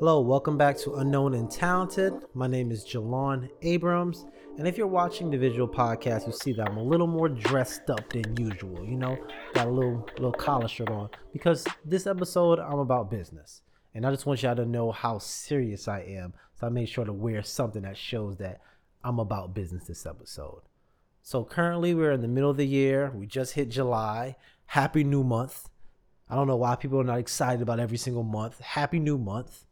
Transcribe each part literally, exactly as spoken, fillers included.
Hello, welcome back to Unknown and Talented. My name is Jelan Abrams, and if you're watching the visual podcast, you see that I'm a little more dressed up than usual. You know, got a little little collar shirt on because this episode I'm about business, and I just want y'all to know how serious I am. So I made sure to wear something that shows that I'm about business this episode. So currently we're in the middle of the year. We just hit July. Happy New Month. I don't know why people are not excited about every single month. Happy New Month.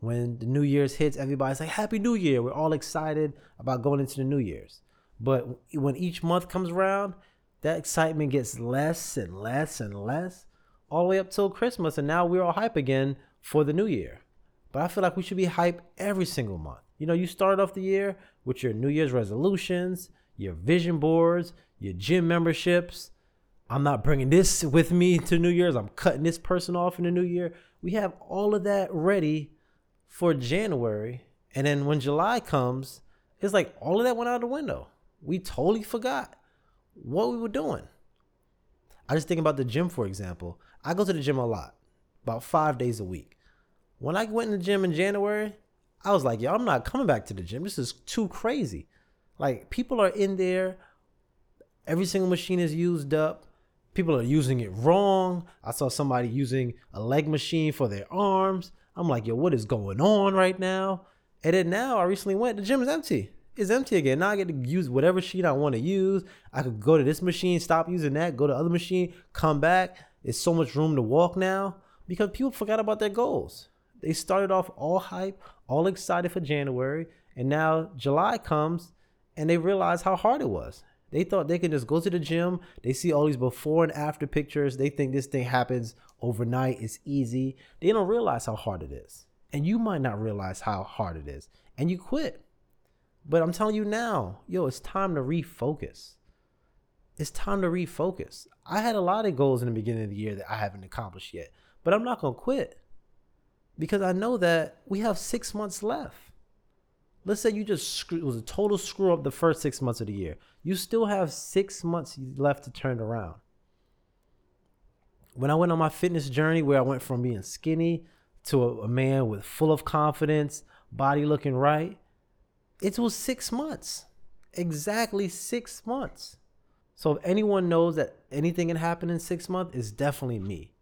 When the New Year's hits, everybody's like, Happy New Year. We're all excited about going into the New Year's. But when each month comes around, that excitement gets less and less and less, all the way up till Christmas. And now we're all hype again for the New Year. But I feel like we should be hype every single month. You know, you start off the year with your New Year's resolutions, your vision boards, your gym memberships. I'm not bringing this with me to New Year's. I'm cutting this person off in the New Year. We have all of that ready for January, and then when July comes, it's like all of that went out the window. We totally forgot what we were doing. I just think about the gym, for example. I go to the gym a lot, about five days a week. When I went in the gym in January, I was like, yo, I'm not coming back to the gym. This is too crazy. Like, people are in there. Every single machine is used up. People are using it wrong. I saw somebody using a leg machine for their arms. I'm like, yo, what is going on right now? And then now I recently went, the gym is empty. It's empty again. Now I get to use whatever sheet I want to use. I could go to this machine, stop using that, go to other machine, come back. There's so much room to walk now because people forgot about their goals. They started off all hype, all excited for January. And now July comes and they realize how hard it was. They thought they could just go to the gym. They see all these before and after pictures. They think this thing happens overnight. It's easy. They don't realize how hard it is. And you might not realize how hard it is. And you quit. But I'm telling you now, yo, it's time to refocus. It's time to refocus. I had a lot of goals in the beginning of the year that I haven't accomplished yet. But I'm not going to quit. Because I know that we have six months left. Let's say you just screw, it was a total screw up the first six months of the year. You still have six months left to turn around. When I went on my fitness journey where I went from being skinny to a, a man with full of confidence, body looking right, it was six months, exactly six months. So if anyone knows that anything can happen in six months, it's definitely me.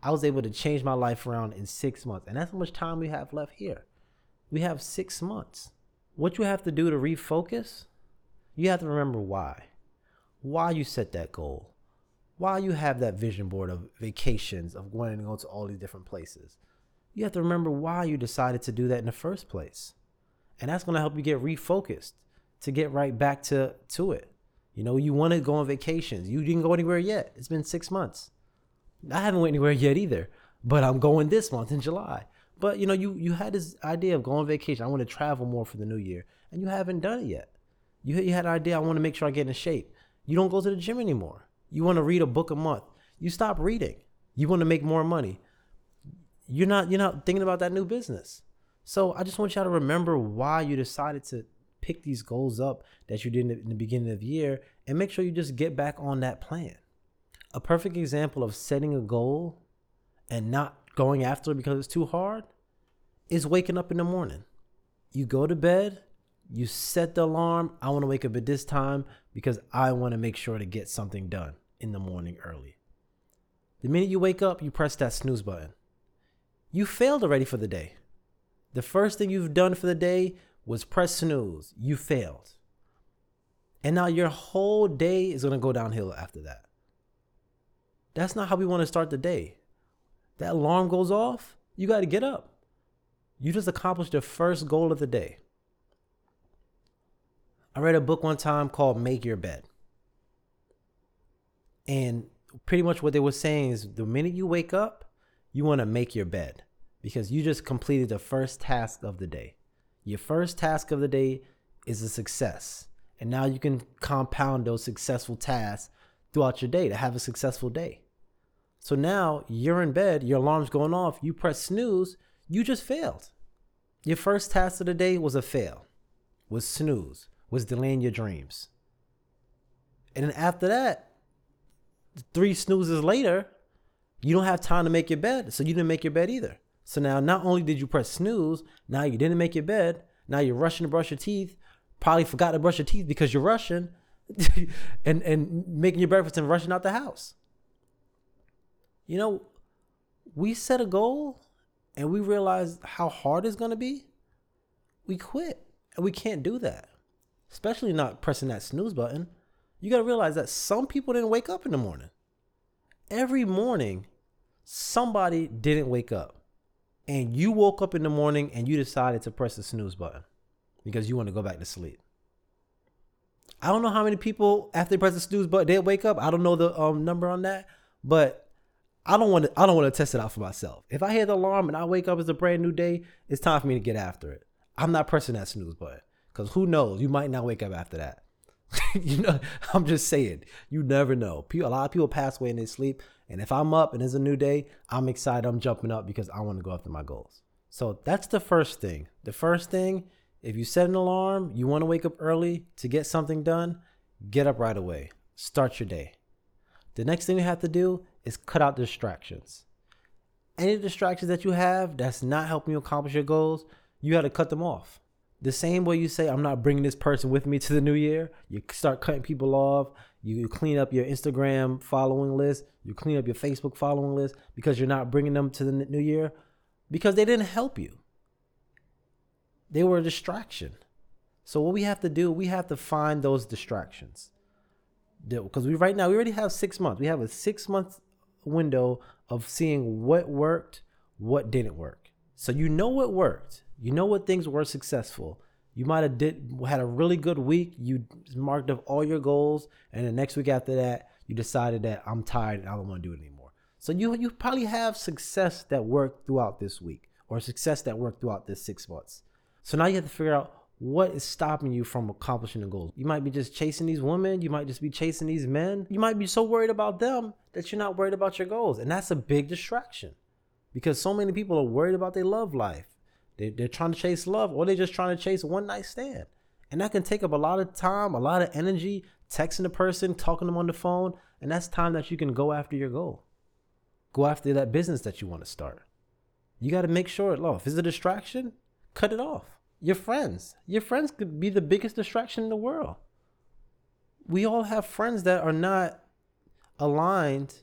I was able to change my life around in six months. And that's how much time we have left here. We have six months. What you have to do to refocus, you have to remember why. Why you set that goal. Why you have that vision board of vacations, of wanting to go to all these different places. You have to remember why you decided to do that in the first place. And that's going to help you get refocused to get right back to, to it. You know, you want to go on vacations. You didn't go anywhere yet. It's been six months. I haven't went anywhere yet either, but I'm going this month in July. But, you know, you, you had this idea of going on vacation. I want to travel more for the new year. And you haven't done it yet. You, you had an idea, I want to make sure I get in shape. You don't go to the gym anymore. You want to read a book a month. You stop reading. You want to make more money. You're not, you're not thinking about that new business. So I just want y'all to remember why you decided to pick these goals up that you did in the beginning of the year. And make sure you just get back on that plan. A perfect example of setting a goal and not going after it because it's too hard is waking up in the morning. You go to bed, you set the alarm. I want to wake up at this time because I want to make sure to get something done in the morning early. The minute you wake up, you press that snooze button. You failed already for the day. The first thing you've done for the day was press snooze. You failed. And now your whole day is going to go downhill after that. That's not how we want to start the day. That alarm goes off, you got to get up. You just accomplished the first goal of the day. I read a book one time called Make Your Bed. And pretty much what they were saying is the minute you wake up, you want to make your bed because you just completed the first task of the day. Your first task of the day is a success. And now you can compound those successful tasks throughout your day to have a successful day. So now you're in bed, your alarm's going off, you press snooze, you just failed. Your first task of the day was a fail, was snooze, was delaying your dreams. And then after that, three snoozes later, you don't have time to make your bed, so you didn't make your bed either. So now not only did you press snooze, now you didn't make your bed. Now you're rushing to brush your teeth. Probably forgot to brush your teeth because you're rushing and, and making your breakfast and rushing out the house. You know, we set a goal and we realize how hard it's going to be. We quit, and we can't do that, especially not pressing that snooze button. You got to realize that some people didn't wake up in the morning. Every morning, somebody didn't wake up. And you woke up in the morning and you decided to press the snooze button because you want to go back to sleep. I don't know how many people after they press the snooze button, they wake up. I don't know the um, number on that, but I don't want to, I don't want to test it out for myself. If I hear the alarm and I wake up, it's a brand new day. It's time for me to get after it. I'm not pressing that snooze button because who knows? You might not wake up after that. You know, I'm just saying, you never know. People, a lot of people pass away in their sleep. And if I'm up and it's a new day, I'm excited. I'm jumping up because I want to go after my goals. So that's the first thing. The first thing, if you set an alarm, you want to wake up early to get something done, get up right away. Start your day. The next thing you have to do is cut out distractions. Any distractions that you have that's not helping you accomplish your goals, you got to cut them off. The same way you say, I'm not bringing this person with me to the new year. You start cutting people off. You clean up your Instagram following list. You clean up your Facebook following list because you're not bringing them to the new year because they didn't help you. They were a distraction. So what we have to do, we have to find those distractions. Because we right now, we already have six months. We have a six month window of seeing what worked, what didn't work. So you know what worked. You know what things were successful. You might have did had a really good week. You marked up all your goals, and the next week after that, you decided that I'm tired and I don't want to do it anymore. So you you probably have success that worked throughout this week, or success that worked throughout this six months. So now you have to figure out what is stopping you from accomplishing the goals. You might be just chasing these women. You might just be chasing these men. You might be so worried about them that you're not worried about your goals, and that's a big distraction because so many people are worried about their love life. They're trying to chase love or they're just trying to chase one night stand. And that can take up a lot of time, a lot of energy, texting the person, talking to them on the phone. And that's time that you can go after your goal. Go after that business that you want to start. You got to make sure it off. Is it a distraction? Cut it off. Your friends. Your friends could be the biggest distraction in the world. We all have friends that are not aligned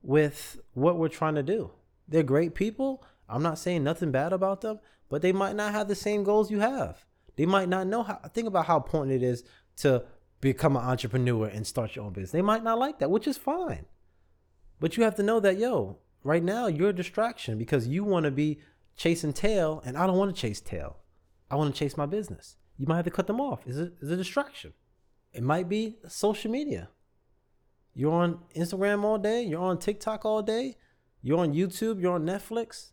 with what we're trying to do. They're great people. I'm not saying nothing bad about them, but they might not have the same goals you have. They might not know how, think about how important it is to become an entrepreneur and start your own business. They might not like that, which is fine. But you have to know that, yo, right now you're a distraction because you want to be chasing tail and I don't want to chase tail. I want to chase my business. You might have to cut them off. It's a, it's a distraction. It might be social media. You're on Instagram all day. You're on TikTok all day. You're on YouTube. You're on Netflix.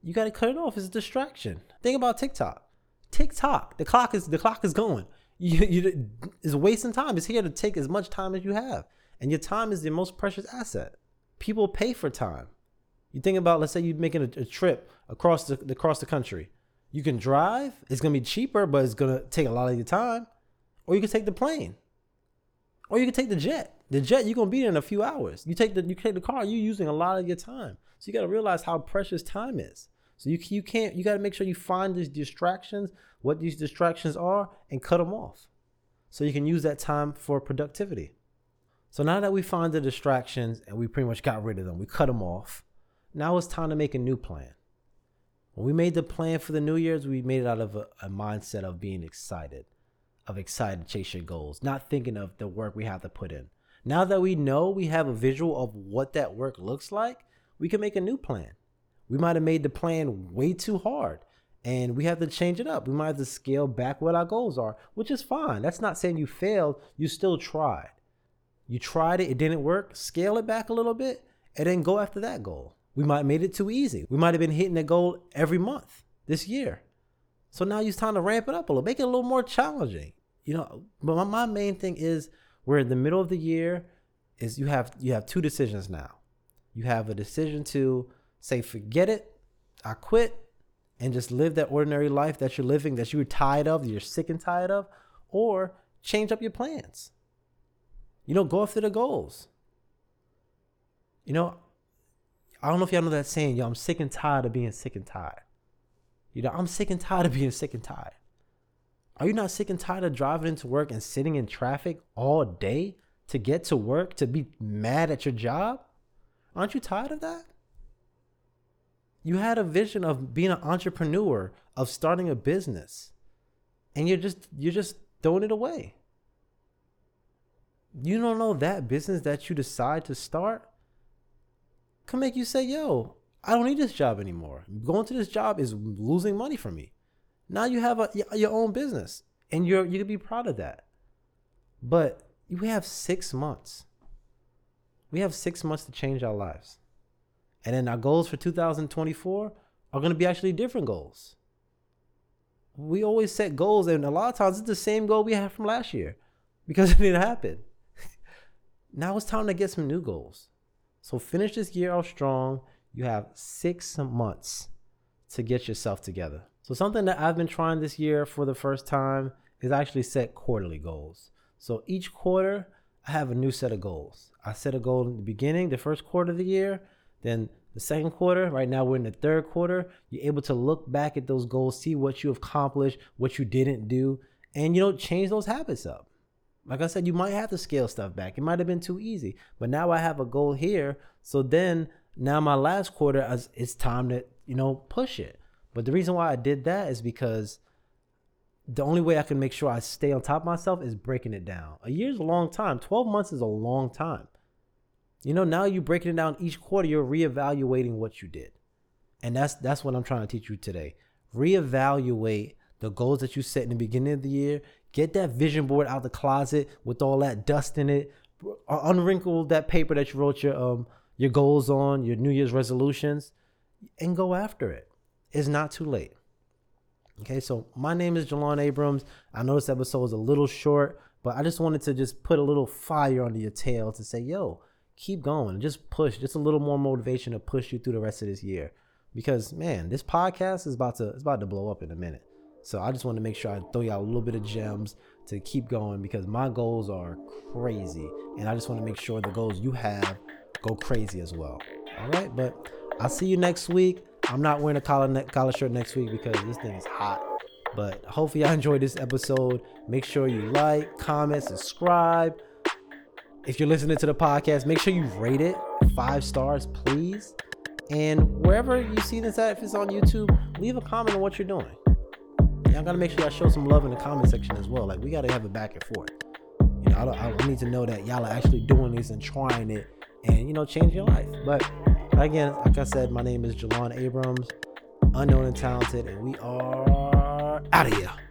You got to cut it off. It's a distraction. Think about TikTok. TikTok. The clock is the clock is going. You, you, it's wasting time. It's here to take as much time as you have. And your time is the most precious asset. People pay for time. You think about, let's say you're making a, a trip across the across the country. You can drive. It's going to be cheaper, but it's going to take a lot of your time. Or you can take the plane. Or you can take the jet. The jet, you're going to be there in a few hours. You take the you take the car, you're using a lot of your time. So you got to realize how precious time is. So you you can't, you got to make sure you find these distractions, what these distractions are, and cut them off. So you can use that time for productivity. So now that we find the distractions and we pretty much got rid of them, we cut them off. Now it's time to make a new plan. When we made the plan for the New Year's, we made it out of a, a mindset of being excited, of excited to chase your goals, not thinking of the work we have to put in. Now that we know we have a visual of what that work looks like, we can make a new plan. We might have made the plan way too hard and we have to change it up. We might have to scale back what our goals are, which is fine. That's not saying you failed. You still tried. You tried it. It didn't work. Scale it back a little bit and then go after that goal. We might have made it too easy. We might have been hitting the goal every month this year. So now it's time to ramp it up a little, make it a little more challenging. You know, but my main thing is we're in the middle of the year is you have you have two decisions now. You have a decision to say, forget it, I quit, and just live that ordinary life that you're living, that you were tired of, you're sick and tired of, or change up your plans. You know, go after the goals. You know, I don't know if y'all know that saying, yo, I'm sick and tired of being sick and tired. You know, I'm sick and tired of being sick and tired. Are you not sick and tired of driving into work and sitting in traffic all day to get to work, to be mad at your job? Aren't you tired of that? You had a vision of being an entrepreneur, of starting a business, and you're just you're just throwing it away. You don't know that business that you decide to start can make you say, yo, I don't need this job anymore. Going to this job is losing money for me. Now you have a, your own business, and you're you can be proud of that. But you have six months. We have six months to change our lives. And then our goals for two thousand twenty-four are going to be actually different goals. We always set goals, and a lot of times it's the same goal we had from last year because it didn't happen. Now it's time to get some new goals. So finish this year off strong. You have six months to get yourself together. So something that I've been trying this year for the first time is actually set quarterly goals. So each quarter, I have a new set of goals. I set a goal in the beginning, the first quarter of the year, then the second quarter. Right now, we're in the third quarter. You're able to look back at those goals, see what you accomplished, what you didn't do, and, you know, change those habits up. Like I said, you might have to scale stuff back. It might have been too easy, but now I have a goal here. So then now my last quarter, it's time to, you know, push it. But the reason why I did that is because the only way I can make sure I stay on top of myself is breaking it down. A year is a long time. twelve months is a long time. You know, now you're breaking it down each quarter. You're reevaluating what you did. And that's that's what I'm trying to teach you today. Reevaluate the goals that you set in the beginning of the year. Get that vision board out the closet with all that dust in it. Unwrinkle that paper that you wrote your um your goals on, your New Year's resolutions, and go after it. It's not too late. Okay, so my name is Jelan Abrams. I know this episode is a little short, but I just wanted to just put a little fire under your tail to say, yo, keep going. Just push. Just a little more motivation to push you through the rest of this year. Because, man, this podcast is about to, it's about to blow up in a minute. So I just want to make sure I throw y'all a little bit of gems to keep going, because my goals are crazy. And I just want to make sure the goals you have go crazy as well. All right, but I'll see you next week. I'm not wearing a collar, collar shirt next week because this thing is hot. But hopefully y'all enjoyed this episode. Make sure you like, comment, subscribe. If you're listening to the podcast, make sure you rate it five stars, please. And wherever you see this at, if it's on YouTube, leave a comment on what you're doing. Y'all gotta make sure y'all show some love in the comment section as well. Like, we gotta have it back and forth. You know, I, I need to know that y'all are actually doing this and trying it, and, you know, change your life. But again, like I said, my name is Jelan Abrams, Unknown and Talented, and we are out of here.